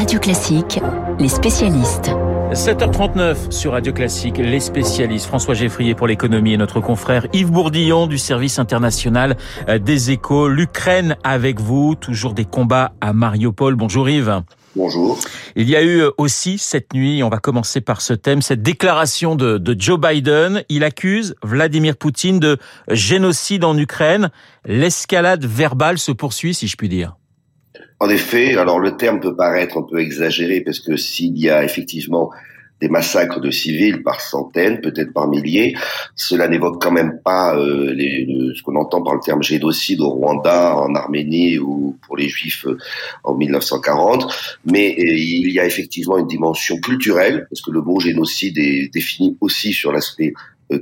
Radio Classique, les spécialistes. 7h39 sur Radio Classique, les spécialistes. François Geffrier pour l'économie et notre confrère Yves Bourdillon du service international des Échos. L'Ukraine avec vous, toujours des combats à Mariupol. Bonjour Yves. Bonjour. Il y a eu aussi cette nuit, on va commencer par ce thème, cette déclaration de Joe Biden. Il accuse Vladimir Poutine de génocide en Ukraine. L'escalade verbale se poursuit, si je puis dire. En effet, alors le terme peut paraître un peu exagéré parce que s'il y a effectivement des massacres de civils par centaines, peut-être par milliers, cela n'évoque quand même pas ce qu'on entend par le terme génocide au Rwanda, en Arménie ou pour les Juifs en 1940. Mais il y a effectivement une dimension culturelle parce que le mot génocide est défini aussi sur l'aspect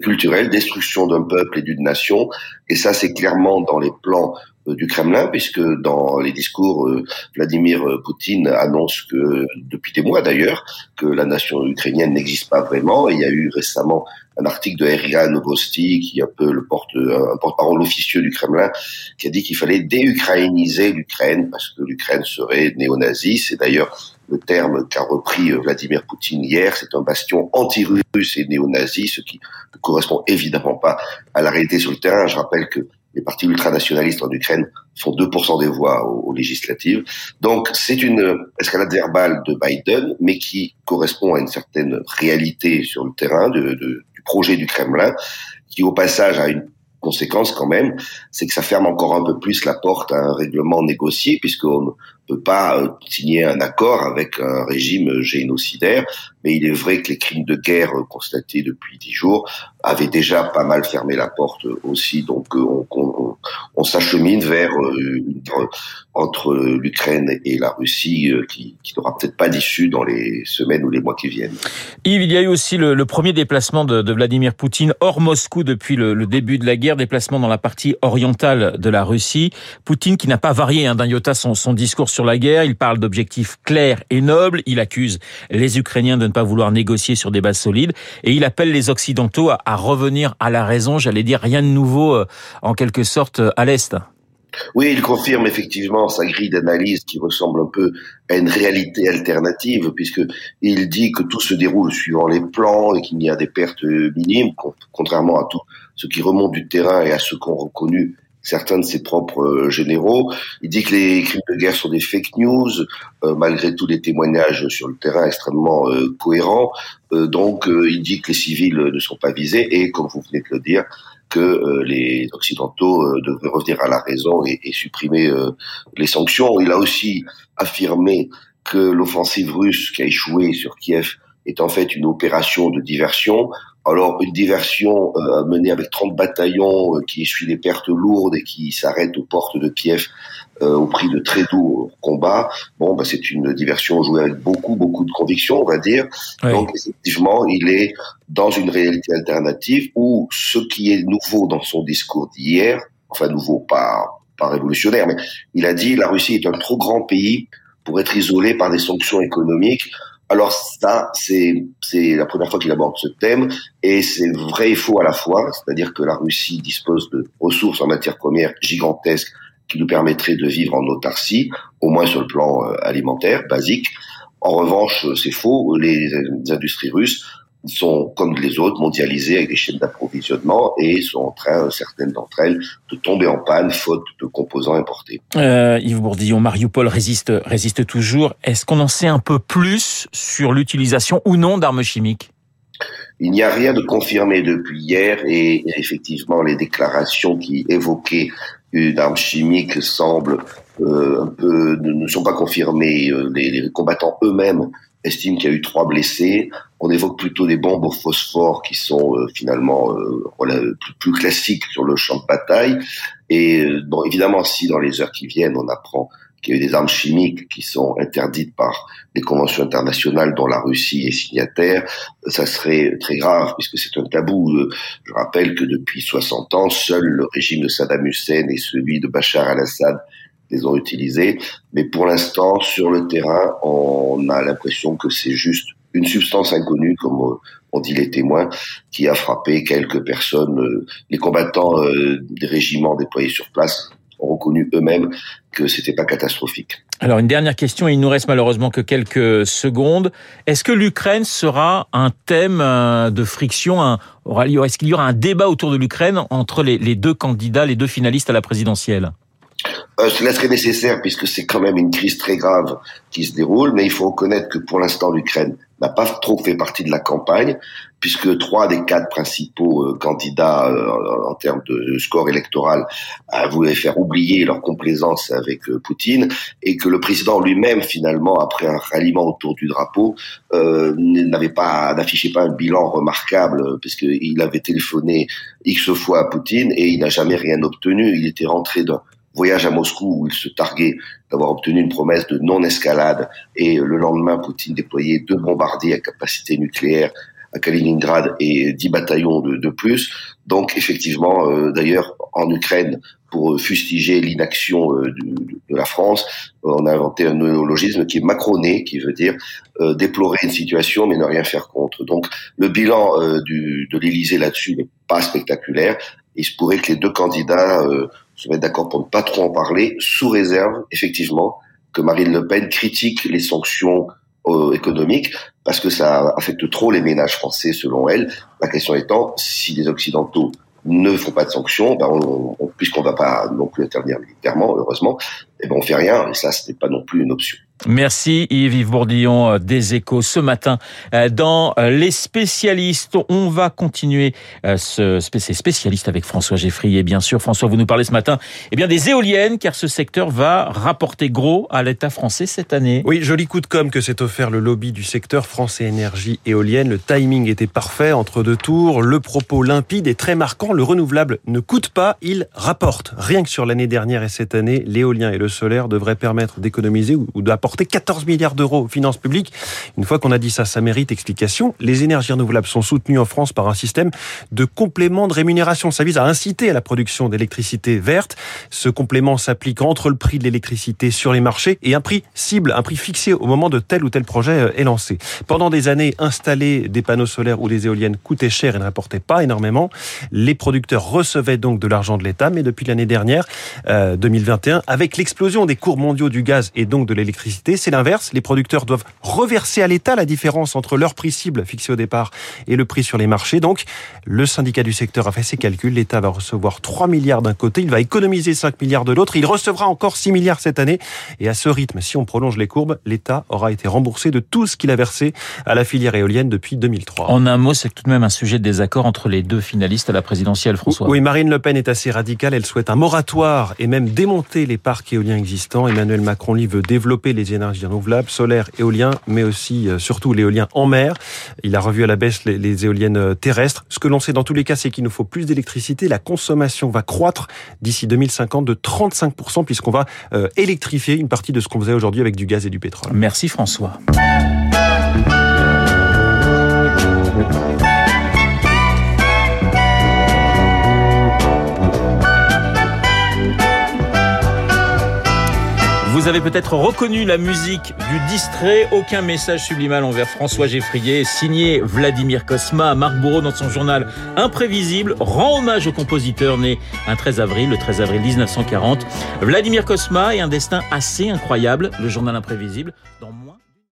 culturel, destruction d'un peuple et d'une nation. Et ça, c'est clairement dans les plans du Kremlin, puisque dans les discours, Vladimir Poutine annonce que, depuis des mois d'ailleurs, que la nation ukrainienne n'existe pas vraiment. Et il y a eu récemment un article de RIA Novosti, qui est un peu un porte-parole officieux du Kremlin, qui a dit qu'il fallait déukrainiser l'Ukraine, parce que l'Ukraine serait néo-nazie. C'est d'ailleurs le terme qu'a repris Vladimir Poutine hier. C'est un bastion anti-russe et néo-nazi, ce qui ne correspond évidemment pas à la réalité sur le terrain. Je rappelle que les partis ultranationalistes en Ukraine font 2% des voix aux législatives. Donc, c'est une escalade verbale de Biden, mais qui correspond à une certaine réalité sur le terrain du projet du Kremlin, qui au passage a une conséquence quand même, c'est que ça ferme encore un peu plus la porte à un règlement négocié, puisqu'on ne peut pas signer un accord avec un régime génocidaire. Mais il est vrai que les crimes de guerre constatés depuis 10 jours avaient déjà pas mal fermé la porte aussi. Donc on s'achemine vers entre l'Ukraine et la Russie qui n'aura peut-être pas d'issue dans les semaines ou les mois qui viennent. Yves, il y a eu aussi le premier déplacement de Vladimir Poutine hors Moscou depuis le début de la guerre, déplacement dans la partie orientale de la Russie. Poutine qui n'a pas varié d'un iota son discours sur la guerre, il parle d'objectifs clairs et nobles, il accuse les Ukrainiens de ne pas vouloir négocier sur des bases solides et il appelle les Occidentaux à revenir à la raison, j'allais dire rien de nouveau en quelque sorte à l'Est. Oui, il confirme effectivement sa grille d'analyse qui ressemble un peu à une réalité alternative, puisque il dit que tout se déroule suivant les plans et qu'il n'y a des pertes minimes, contrairement à tout ce qui remonte du terrain et à ce qu'ont reconnu certains de ses propres généraux. Il dit que les crimes de guerre sont des fake news, malgré tous les témoignages sur le terrain extrêmement cohérents. Donc, il dit que les civils ne sont pas visés et, comme vous venez de le dire, que les Occidentaux devraient revenir à la raison et supprimer les sanctions. Il a aussi affirmé que l'offensive russe qui a échoué sur Kiev est en fait une opération de diversion. Alors, une diversion menée avec 30 bataillons qui essuient des pertes lourdes et qui s'arrêtent aux portes de Kiev au prix de très doux combats. Bon, c'est une diversion jouée avec beaucoup de conviction, on va dire. Oui. Donc, effectivement, il est dans une réalité alternative où ce qui est nouveau dans son discours d'hier, enfin nouveau, pas révolutionnaire, mais il a dit « La Russie est un trop grand pays pour être isolé par des sanctions économiques ». Alors ça, c'est la première fois qu'il aborde ce thème, et c'est vrai et faux à la fois, c'est-à-dire que la Russie dispose de ressources en matières premières gigantesques qui nous permettraient de vivre en autarcie, au moins sur le plan alimentaire, basique. En revanche, c'est faux, les industries russes sont, comme les autres, mondialisées avec des chaînes d'approvisionnement et sont en train, certaines d'entre elles, de tomber en panne faute de composants importés. Yves Bourdillon, Mariupol résiste toujours. Est-ce qu'on en sait un peu plus sur l'utilisation ou non d'armes chimiques ? Il n'y a rien de confirmé depuis hier et effectivement les déclarations qui évoquaient une arme chimique semblent un peu, ne sont pas confirmées. Les combattants eux-mêmes estiment qu'il y a eu 3 blessés. On évoque plutôt des bombes au phosphore qui sont finalement plus classiques sur le champ de bataille. Et bon, évidemment, si dans les heures qui viennent, on apprend qu'il y a eu des armes chimiques qui sont interdites par des conventions internationales dont la Russie est signataire, ça serait très grave puisque c'est un tabou. Je rappelle que depuis 60 ans, seul le régime de Saddam Hussein et celui de Bachar al-Assad les ont utilisés. Mais pour l'instant, sur le terrain, on a l'impression que c'est juste une substance inconnue, comme on dit les témoins, qui a frappé quelques personnes, les combattants des régiments déployés sur place ont reconnu eux-mêmes que c'était pas catastrophique. Alors, une dernière question, il nous reste malheureusement que quelques secondes. Est-ce que l'Ukraine sera un thème de friction? Est-ce qu'il y aura un débat autour de l'Ukraine entre les deux candidats, les deux finalistes à la présidentielle? Cela serait nécessaire puisque c'est quand même une crise très grave qui se déroule, mais il faut reconnaître que pour l'instant l'Ukraine n'a pas trop fait partie de la campagne puisque 3 des 4 principaux candidats en termes de score électoral voulaient faire oublier leur complaisance avec Poutine et que le président lui-même finalement après un ralliement autour du drapeau n'affichait pas un bilan remarquable parce qu'il avait téléphoné X fois à Poutine et il n'a jamais rien obtenu. Il était rentré d'un voyage à Moscou où il se targuait d'avoir obtenu une promesse de non-escalade et le lendemain, Poutine déployait 2 bombardiers à capacité nucléaire à Kaliningrad et 10 bataillons de plus. Donc effectivement, d'ailleurs, en Ukraine, pour fustiger l'inaction de la France, on a inventé un néologisme qui est macroné, qui veut dire déplorer une situation mais ne rien faire contre. Donc le bilan de l'Élysée là-dessus n'est pas spectaculaire. Il se pourrait que les deux candidats se mettent d'accord pour ne pas trop en parler, sous réserve, effectivement, que Marine Le Pen critique les sanctions économiques, parce que ça affecte trop les ménages français, selon elle. La question étant, si les Occidentaux ne font pas de sanctions, puisqu'on ne va pas non plus intervenir militairement, heureusement, on ne fait rien, et ça, ce n'est pas non plus une option. Merci Yves Bourdillon des Échos ce matin dans Les Spécialistes. On va continuer ces spécialistes avec François Geffrier, bien sûr. François, vous nous parlez ce matin des éoliennes, car ce secteur va rapporter gros à l'État français cette année. Oui, joli coup de com' que s'est offert le lobby du secteur France et Énergie Éolienne. Le timing était parfait entre deux tours, le propos limpide et très marquant. Le renouvelable ne coûte pas, il rapporte. Rien que sur l'année dernière et cette année, l'éolien et le solaire devraient permettre d'économiser ou d'apporter 14 milliards d'euros aux finances publiques. Une fois qu'on a dit ça, ça mérite explication. Les énergies renouvelables sont soutenues en France par un système de complément de rémunération. Ça vise à inciter à la production d'électricité verte. Ce complément s'applique entre le prix de l'électricité sur les marchés et un prix cible, un prix fixé au moment de tel ou tel projet est lancé. Pendant des années, installer des panneaux solaires ou des éoliennes coûtait cher et ne rapportait pas énormément. Les producteurs recevaient donc de l'argent de l'État, mais depuis l'année dernière, 2021, avec l'explosion des cours mondiaux du gaz et donc de l'électricité, c'est l'inverse. Les producteurs doivent reverser à l'État la différence entre leur prix cible fixé au départ et le prix sur les marchés. Donc, le syndicat du secteur a fait ses calculs. L'État va recevoir 3 milliards d'un côté. Il va économiser 5 milliards de l'autre. Il recevra encore 6 milliards cette année. Et à ce rythme, si on prolonge les courbes, l'État aura été remboursé de tout ce qu'il a versé à la filière éolienne depuis 2003. En un mot, c'est tout de même un sujet de désaccord entre les deux finalistes à la présidentielle, François. Oui, Marine Le Pen est assez radicale. Elle souhaite un moratoire et même démonter les parcs éoliens existants. Emmanuel Macron, lui, veut développer les énergies renouvelables, solaires, éoliens, mais aussi, surtout, l'éolien en mer. Il a revu à la baisse les éoliennes terrestres. Ce que l'on sait dans tous les cas, c'est qu'il nous faut plus d'électricité. La consommation va croître d'ici 2050 de 35%, puisqu'on va électrifier une partie de ce qu'on faisait aujourd'hui avec du gaz et du pétrole. Merci François. Vous avez peut-être reconnu la musique du distrait. Aucun message subliminal envers François Geffrier, signé Vladimir Kosma. Marc Bourreau, dans son journal Imprévisible, rend hommage au compositeur né le 13 avril 1940. Vladimir Kosma et un destin assez incroyable. Le journal Imprévisible, dans moins...